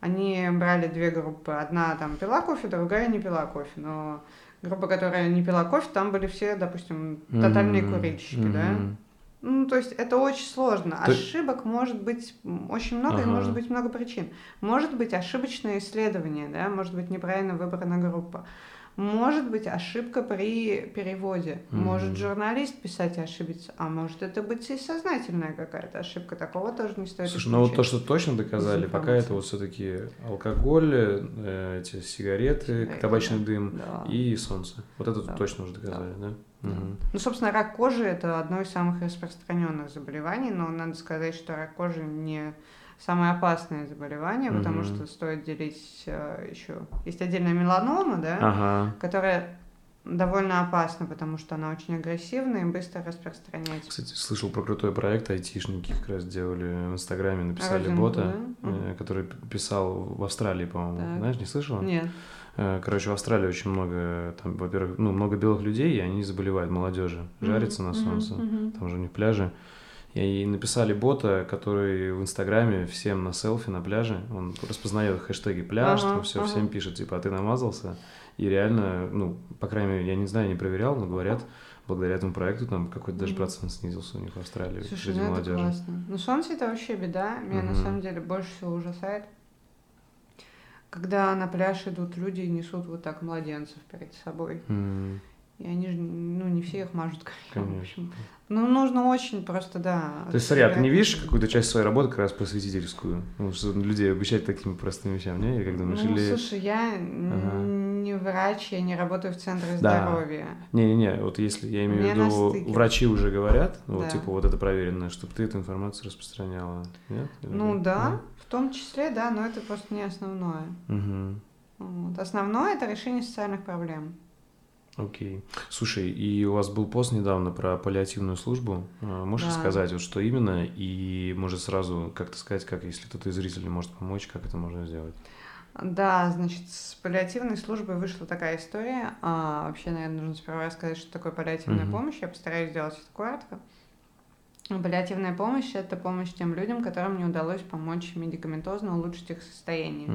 они брали две группы, одна там пила кофе, другая не пила кофе, но группа, которая не пила кофе, там были все, допустим, тотальные курильщики, да. Ну, то есть это очень сложно. Ошибок может быть очень много, и может быть много причин. Может быть ошибочное исследование, да, может быть неправильно выбрана группа. Может быть ошибка при переводе. Может журналист писать и ошибиться, а может это быть и сознательная какая-то ошибка. Такого тоже не стоит. Слушай, ну вот то, что точно доказали, пока это вот все-таки алкоголь, эти сигареты, табачный дым и солнце. Вот это точно уже доказали, да? Ну, собственно, рак кожи – это одно из самых распространенных заболеваний, но надо сказать, что рак кожи не самое опасное заболевание, потому что стоит делить еще… Есть отдельная меланома, да, которая довольно опасна, потому что она очень агрессивна и быстро распространяется. Кстати, слышал про крутой проект, айтишники как раз делали в Инстаграме, написали бота, который писал в Австралии, по-моему. Так. Знаешь, не слышала? Нет. Короче, в Австралии очень много, там, во-первых, ну, много белых людей, и они заболевают, молодежи, жарятся на солнце, там же у них пляжи. И написали бота, который в Инстаграме всем на селфи на пляже, он распознает хэштеги пляж, там все, всем пишет, типа, а ты намазался? И реально, ну, по крайней мере, я не знаю, не проверял, но говорят, благодаря этому проекту там какой-то даже процент снизился у них в Австралии. Слушай, среди молодежи. Это классно. Ну, солнце – это вообще беда, меня на самом деле больше всего ужасает. Когда на пляж идут люди и несут вот так младенцев перед собой. И они же, ну, не все их мажут, конечно. В общем. Ну, нужно очень просто, да. То есть, смотри, а ты не видишь какую-то часть своей работы как раз просветительскую? Ну, что людей обучать такими простыми вещами, не? Или как думаешь? Ну, или... слушай, я не врач, я не работаю в центре здоровья. Не-не-не, вот если, я имею в виду, врачи уже говорят, вот, типа, вот это проверено, чтобы ты эту информацию распространяла, нет? Ну, да, в том числе, да, но это просто не основное. Вот. Основное – это решение социальных проблем. Окей. Слушай, и у вас был пост недавно про паллиативную службу. Можешь рассказать, вот что именно, и, может, сразу как-то сказать, как, если кто-то из зрителей может помочь, как это можно сделать? Да, значит, с паллиативной службой вышла такая история. Вообще, наверное, нужно сперва рассказать, что такое паллиативная помощь. Я постараюсь сделать это коротко. Паллиативная помощь – это помощь тем людям, которым не удалось помочь медикаментозно улучшить их состояние. То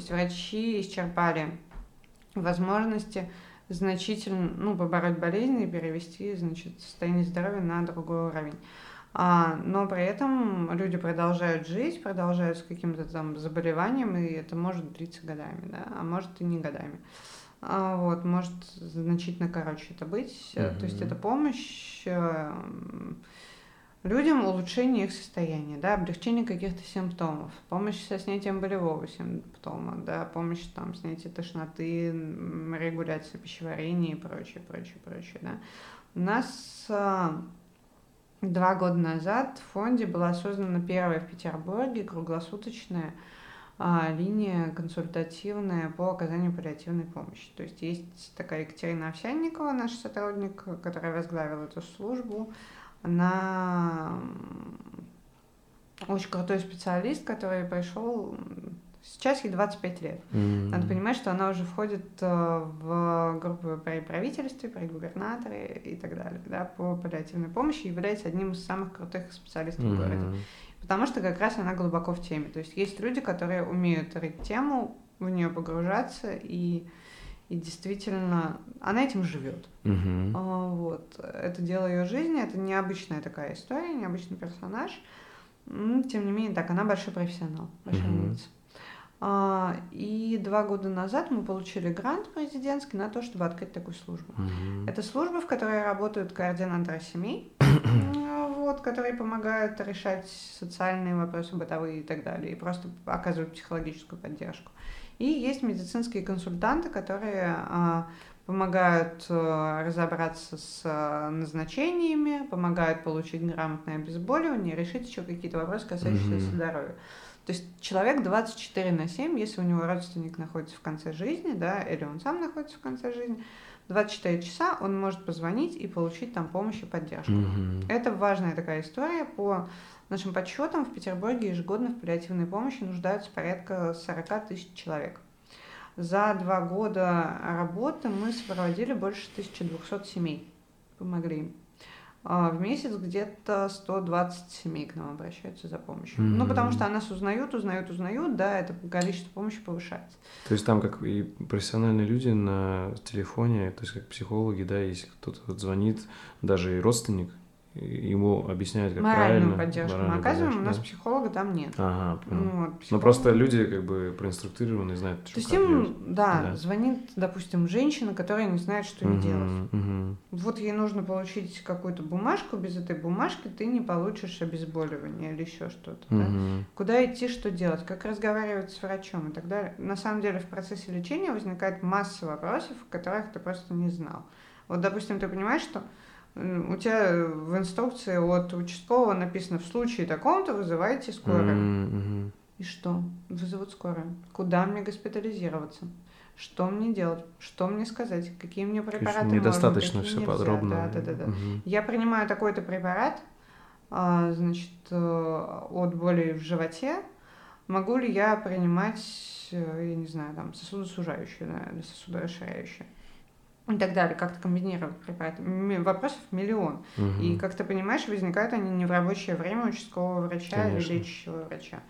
есть врачи исчерпали возможности значительно, ну, побороть болезни и перевести, значит, состояние здоровья на другой уровень. Но при этом люди продолжают жить, продолжают с каким-то там заболеванием, и это может длиться годами, да, а может и не годами. Вот, может значительно короче это быть. То есть это помощь людям, улучшение их состояния, да, облегчение каких-то симптомов, помощь со снятием болевого симптома, да, помощь там снятие тошноты, регуляция пищеварения и прочее, прочее, прочее, да. У нас 2 года назад в фонде была создана первая в Петербурге круглосуточная линия консультативная по оказанию паллиативной помощи. То есть есть такая Екатерина Овсянникова, наш сотрудник, которая возглавила эту службу. Она очень крутой специалист, который пришел... Сейчас ей 25 лет. Надо понимать, что она уже входит в группу при правительстве, при губернаторе и так далее, да, по паллиативной помощи, является одним из самых крутых специалистов в городе. Потому что как раз она глубоко в теме. То есть есть люди, которые умеют рыть тему, в нее погружаться и действительно, она этим живет. Вот. Это дело ее жизни, это необычная такая история, необычный персонаж. Но, тем не менее, так, она большой профессионал, большая умница. И 2 года назад мы получили грант президентский на то, чтобы открыть такую службу. Это служба, в которой работают координаторы семей, вот, которые помогают решать социальные вопросы, бытовые и так далее, и просто оказывают психологическую поддержку. И есть медицинские консультанты, которые помогают разобраться с назначениями, помогают получить грамотное обезболивание, решить еще какие-то вопросы, касающиеся здоровья. То есть человек 24/7, если у него родственник находится в конце жизни, да, или он сам находится в конце жизни, 24 часа он может позвонить и получить там помощь и поддержку. Это важная такая история. По нашим подсчетам, в Петербурге ежегодно в паллиативной помощи нуждаются порядка 40 тысяч человек. За 2 года работы мы сопроводили больше 1200 семей, помогли им. в месяц где-то 120 семей к нам обращаются за помощью. Mm-hmm. Ну, потому что о нас узнают, да, это количество помощи повышается. То есть там как и профессиональные люди на телефоне, то есть как психологи, да, если кто-то вот звонит, даже и родственник, ему объясняют, как моральную правильно. Моральную поддержку мы оказываем, да? У нас психолога там нет. Ага, понял. Ну, вот, но просто люди как бы проинструктированы и знают, что делать. То есть им, да, звонит, допустим, женщина, которая не знает, что ей делать. Вот ей нужно получить какую-то бумажку, без этой бумажки ты не получишь обезболивание или еще что-то. Да? Куда идти, что делать, как разговаривать с врачом и так далее. На самом деле в процессе лечения возникает масса вопросов, о которых ты просто не знал. Вот, допустим, ты понимаешь, что у тебя в инструкции от участкового написано: в случае таком-то вызывайте скорую. Mm-hmm. И что? Вызовут скорую. Куда мне госпитализироваться? Что мне делать? Что мне сказать? Какие мне препараты можно? Недостаточно все подробно. Да. Mm-hmm. Я принимаю такой-то препарат, значит, от боли в животе. Могу ли я принимать, я не знаю, там, сосудосужающие, да, или сосудорасширяющие? И так далее, как-то комбинировать препараты. Вопросов миллион. Угу. И, как ты понимаешь, возникают они не в рабочее время участкового врача, конечно, или лечащего врача.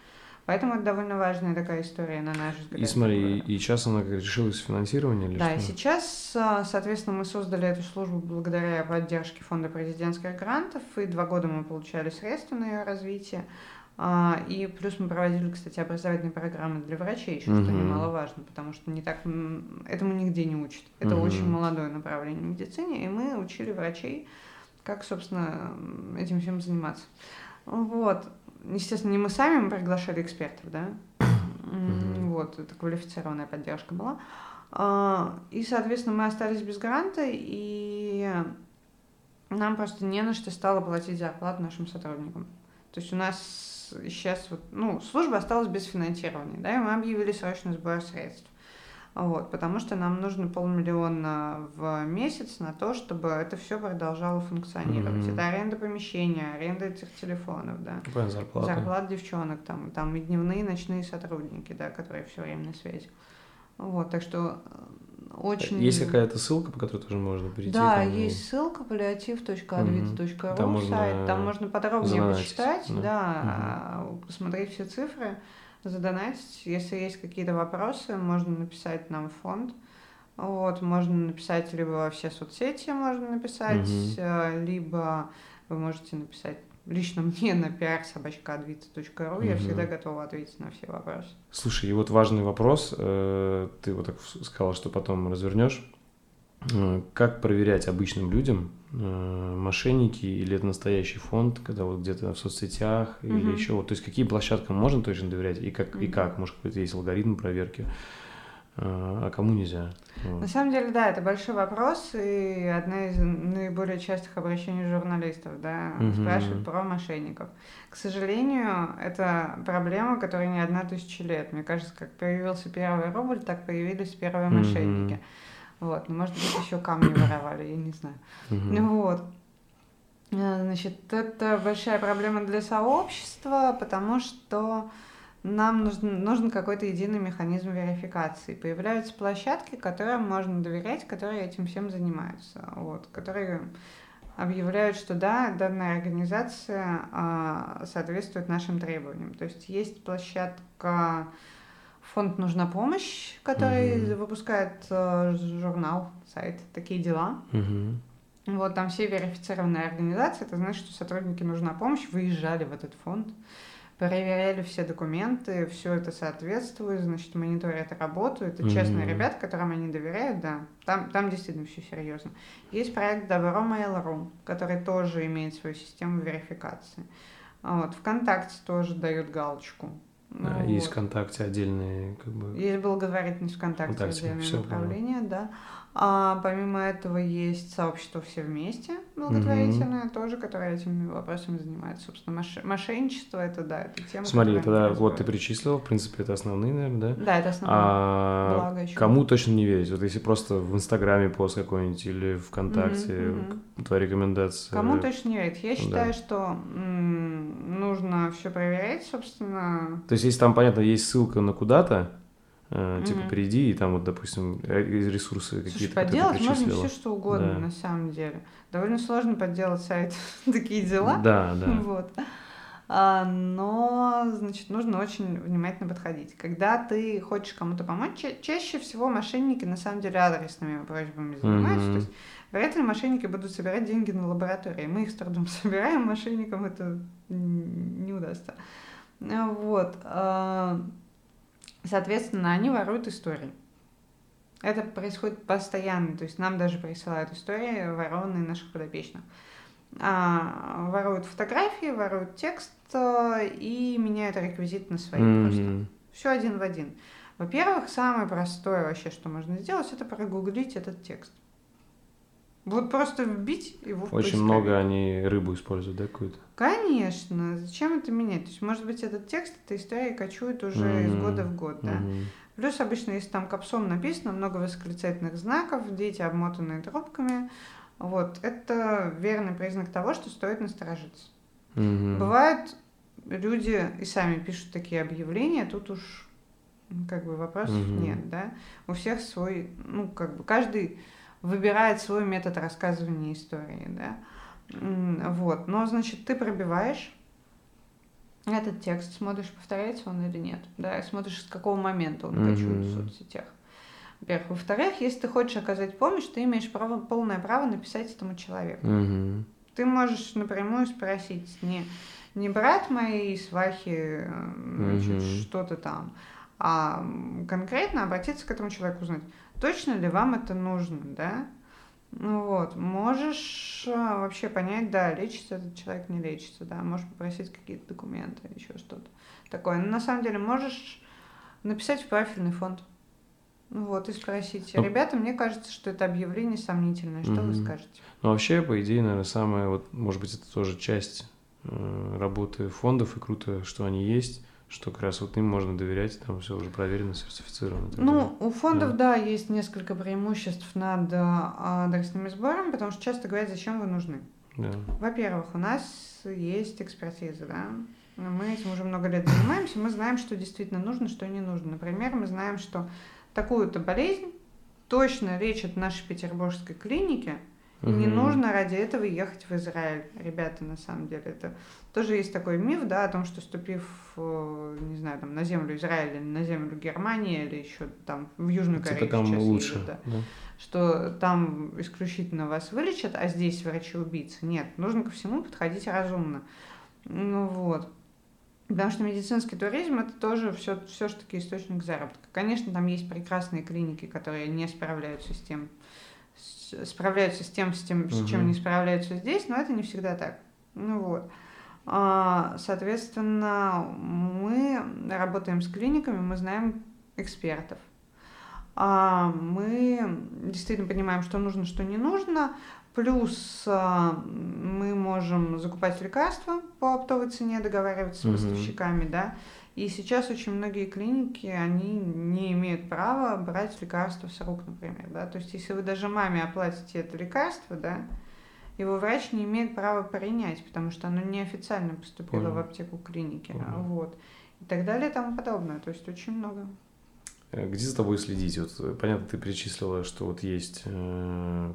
Поэтому это довольно важная такая история, на наш взгляд. И смотри, и сейчас она решилась финансирование? Или да, что? И сейчас, соответственно, мы создали эту службу благодаря поддержке Фонда президентских грантов, и 2 года мы получали средства на ее развитие. И плюс мы проводили, кстати, образовательные программы для врачей, еще, что немаловажно, потому что не так, этому нигде не учат. Это очень молодое направление в медицине, и мы учили врачей, как, собственно, этим всем заниматься. Вот. Естественно, не мы сами, мы приглашали экспертов, да? Вот, это квалифицированная поддержка была. И, соответственно, мы остались без гранта, и нам просто не на что стало платить зарплату нашим сотрудникам. То есть у нас сейчас вот, ну, служба осталась без финансирования, да, и мы объявили срочный сбор средств, вот, потому что нам нужно 500 000 в месяц на то, чтобы это все продолжало функционировать. Это аренда помещения, аренда этих телефонов, да, зарплат девчонок, там и дневные, и ночные сотрудники, да, которые все время на связи. Вот, так что очень... Есть какая-то ссылка, по которой тоже можно перейти? Да, есть ссылка palliativ.advita.ru, сайт, там можно подробнее почитать, да, посмотреть все цифры, задонатить. Если есть какие-то вопросы, можно написать нам в фонд, вот, можно написать либо во все соцсети, можно написать, либо вы можете написать лично мне на pr@advita.ru, я всегда готова ответить на все вопросы. Слушай, и вот важный вопрос, ты вот так сказала, что потом развернешь. Как проверять обычным людям, мошенники или это настоящий фонд, когда вот где-то в соцсетях или еще вот, то есть какие площадкам можно точно доверять и как, может какой-то есть алгоритм проверки, а кому нельзя? Вот. На самом деле, да, это большой вопрос, и одна из наиболее частых обращений журналистов, да, спрашивают про мошенников. К сожалению, это проблема, которая не 1000 лет. Мне кажется, как появился первый рубль, так появились первые мошенники. Вот, ну, может быть, еще камни воровали, я не знаю. Вот. Значит, это большая проблема для сообщества, потому что нам нужен какой-то единый механизм верификации. Появляются площадки, которым можно доверять, которые этим всем занимаются, вот, которые объявляют, что да, данная организация соответствует нашим требованиям. То есть есть площадка «Фонд Нужна помощь», который выпускает журнал, сайт «Такие дела». Вот, там все верифицированные организации. Это значит, что сотрудники «Нужна помощь» выезжали в этот фонд, проверяли все документы, все это соответствует, значит, мониторят работу. Это честные ребята, которым они доверяют, да. Там действительно все серьезно. Есть проект Добро Майл.ру, который тоже имеет свою систему верификации. Вот. ВКонтакте тоже дают галочку. Да, вот. Есть ВКонтакте отдельные, как бы. Есть благотворительность ВКонтакте отдельное направление, да. А помимо этого есть сообщество «Все вместе» благотворительное, тоже, которое этими вопросами занимается. Собственно, мошенничество – это, да, это тема. Смотри, тогда вот ты перечислил, в принципе, это основные, наверное, да? Да, это основные. Благо еще. Кому точно не верить? Вот если просто в Инстаграме пост какой-нибудь или ВКонтакте, твоя рекомендация. Кому точно не верить? Я считаю, что нужно все проверять, собственно. То есть, если там, понятно, есть ссылка на куда-то, Типа, приди, и там вот, допустим, ресурсы какие-то. Подделать можно все, что угодно, да. На самом деле. Довольно сложно подделать сайт «Такие дела». Да, да. Вот. Но, значит, нужно очень внимательно подходить. Когда ты хочешь кому-то помочь, чаще всего мошенники, на самом деле, адресными просьбами занимаются. То есть, вряд ли мошенники будут собирать деньги на лаборатории. Мы их с трудом собираем, мошенникам это не удастся. Вот. Соответственно, они воруют истории. Это происходит постоянно. То есть нам даже присылают истории, ворованные наших подопечных. Воруют фотографии, воруют текст и меняют реквизит на свои просто. Все один в один. Во-первых, самое простое вообще, что можно сделать, это прогуглить этот текст. Вот просто вбить его в поисковик. Очень много они рыбу используют, да, какую-то? Конечно. Зачем это менять? То есть, может быть, этот текст, эта история кочует уже из года в год, да? Плюс обычно, если там капсом написано, много восклицательных знаков, дети, обмотанные трубками. Вот. Это верный признак того, что стоит насторожиться. Бывают люди и сами пишут такие объявления, тут уж как бы вопросов нет, да? У всех свой, ну, как бы каждый... выбирает свой метод рассказывания истории, да, вот, но, значит, ты пробиваешь этот текст, смотришь, повторяется он или нет, да, и смотришь, с какого момента он качует в соцсетях, во-первых. Во-вторых, если ты хочешь оказать помощь, ты имеешь право, полное право написать этому человеку. Ты можешь напрямую спросить, не брат моей свахи, значит, что-то там, а конкретно обратиться к этому человеку, узнать, точно ли вам это нужно, да? Ну вот, можешь вообще понять, да, лечится этот человек, не лечится, да, можешь попросить какие-то документы, еще что-то такое. Но на самом деле можешь написать в профильный фонд, вот, и спросить, ребята, мне кажется, что это объявление сомнительное, что вы скажете? Ну вообще, по идее, наверное, самая, вот, может быть, это тоже часть работы фондов, и круто, что они есть, что как раз вот им можно доверять, там все уже проверено, сертифицировано. Ну, у фондов, да, есть несколько преимуществ над адресными сборами, потому что часто говорят, зачем вы нужны. Да. Во-первых, у нас есть экспертиза, да. Мы этим уже много лет занимаемся, мы знаем, что действительно нужно, что не нужно. Например, мы знаем, что такую-то болезнь точно лечат в нашей петербургской клинике, и не нужно ради этого ехать в Израиль. Ребята, на самом деле, это тоже есть такой миф, да, о том, что ступив, не знаю, там, на землю Израиля, на землю Германии или еще там в Южную Корею. Типа там лучше. Едут, да. Что там исключительно вас вылечат, а здесь врачи-убийцы. Нет, нужно ко всему подходить разумно. Ну вот. Потому что медицинский туризм – это тоже все-таки источник заработка. Конечно, там есть прекрасные клиники, которые не справляются с тем, с чем не справляются здесь, но это не всегда так. Ну вот. Соответственно, мы работаем с клиниками, мы знаем экспертов. Мы действительно понимаем, что нужно, что не нужно. Плюс мы можем закупать лекарства по оптовой цене, договариваться с поставщиками, да. И сейчас очень многие клиники, они не имеют права брать лекарства с рук, например, да. То есть, если вы даже маме оплатите это лекарство, да, его врач не имеет права принять, потому что оно неофициально поступило в аптеку клиники, вот. И так далее, и тому подобное. То есть, очень много. Где за тобой следить? Вот, понятно, ты перечислила, что вот есть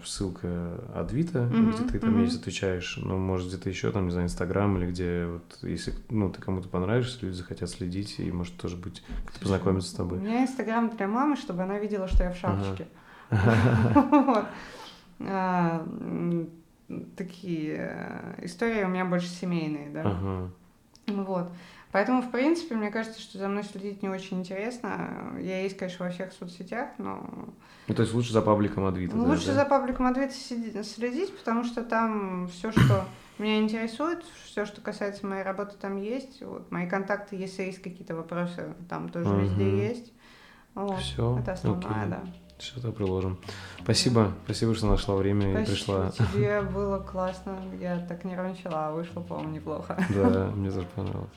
ссылка Адвита, где ты там есть, отвечаешь, но, может, где-то еще там, не знаю, Инстаграм, или где, вот, если, ну, ты кому-то понравишься, люди захотят следить, и, может, тоже быть, как-то познакомиться с тобой. У меня Инстаграм для мамы, чтобы она видела, что я в шапочке. Такие истории у меня больше семейные, да. Вот. Поэтому, в принципе, мне кажется, что за мной следить не очень интересно. Я есть, конечно, во всех соцсетях, но... Ну, то есть лучше за пабликом Адвита. Ну, лучше за пабликом Адвита следить, потому что там все, что меня интересует, все, что касается моей работы, там есть. Вот, мои контакты, если есть какие-то вопросы, там тоже везде есть. Вот. Все. Это основное, да. Все это приложим. Спасибо. Спасибо, что нашла время и пришла. Тебе было классно. Я так нервничала, а вышло, по-моему, неплохо. Да, мне тоже понравилось.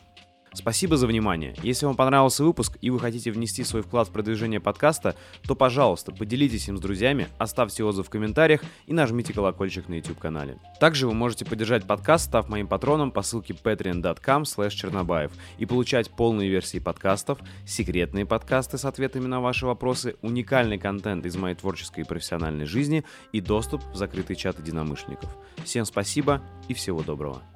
Спасибо за внимание. Если вам понравился выпуск и вы хотите внести свой вклад в продвижение подкаста, то, пожалуйста, поделитесь им с друзьями, оставьте отзыв в комментариях и нажмите колокольчик на YouTube-канале. Также вы можете поддержать подкаст, став моим патроном по ссылке patreon.com/chernobaev и получать полные версии подкастов, секретные подкасты с ответами на ваши вопросы, уникальный контент из моей творческой и профессиональной жизни и доступ в закрытый чат единомышленников. Всем спасибо и всего доброго.